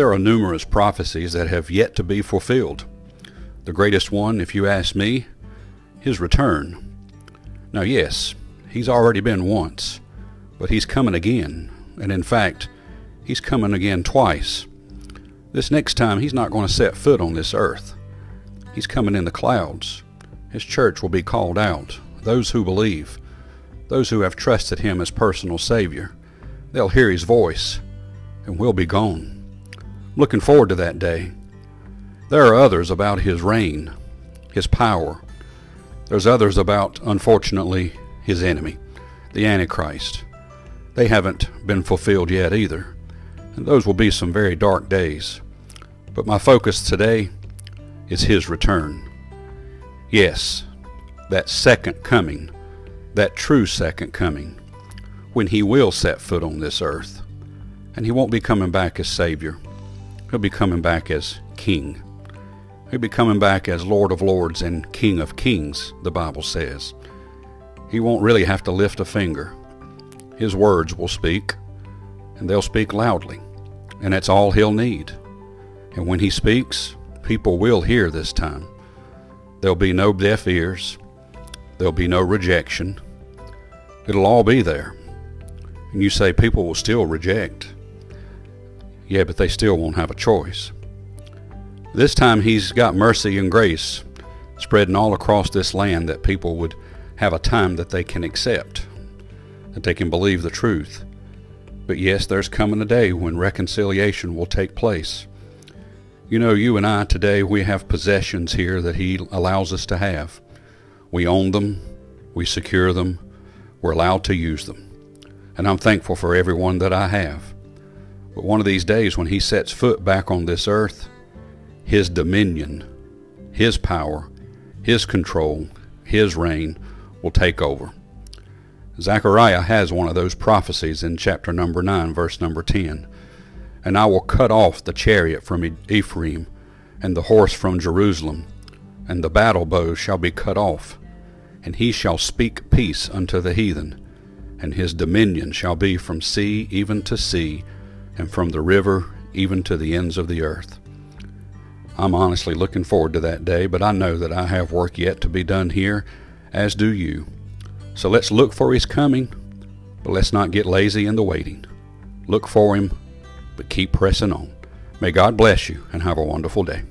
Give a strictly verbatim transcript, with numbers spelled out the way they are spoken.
There are numerous prophecies that have yet to be fulfilled. The greatest one, if you ask me, his return. Now yes, he's already been once, but he's coming again, and in fact, he's coming again twice. This next time, he's not going to set foot on this earth. He's coming in the clouds. His church will be called out, those who believe, those who have trusted him as personal Savior. They'll hear his voice, and we'll be gone. Looking forward to that day. There are others about his reign, his power. There's others about, unfortunately, his enemy, the Antichrist. They haven't been fulfilled yet either, and those will be some very dark days. But my focus today is his return. Yes, that second coming, that true second coming, when he will set foot on this earth. And he won't be coming back as Savior. He'll be coming back as King. He'll be coming back as Lord of Lords and King of Kings, the Bible says. He won't really have to lift a finger. His words will speak, and they'll speak loudly, and that's all he'll need. And when he speaks, people will hear this time. There'll be no deaf ears. There'll be no rejection. It'll all be there. And you say people will still reject. Yeah, but they still won't have a choice. This time he's got mercy and grace spreading all across this land that people would have a time that they can accept, that they can believe the truth. But yes, there's coming a day when reconciliation will take place. You know, you and I today, we have possessions here that he allows us to have. We own them, we secure them, we're allowed to use them. And I'm thankful for everyone that I have. But one of these days when he sets foot back on this earth, his dominion, his power, his control, his reign will take over. Zechariah has one of those prophecies in chapter number nine, verse number ten. And I will cut off the chariot from Ephraim, and the horse from Jerusalem, and the battle bow shall be cut off, and he shall speak peace unto the heathen, and his dominion shall be from sea even to sea, and from the river even to the ends of the earth. I'm honestly looking forward to that day, but I know that I have work yet to be done here, as do you. So let's look for his coming, but let's not get lazy in the waiting. Look for him, but keep pressing on. May God bless you and have a wonderful day.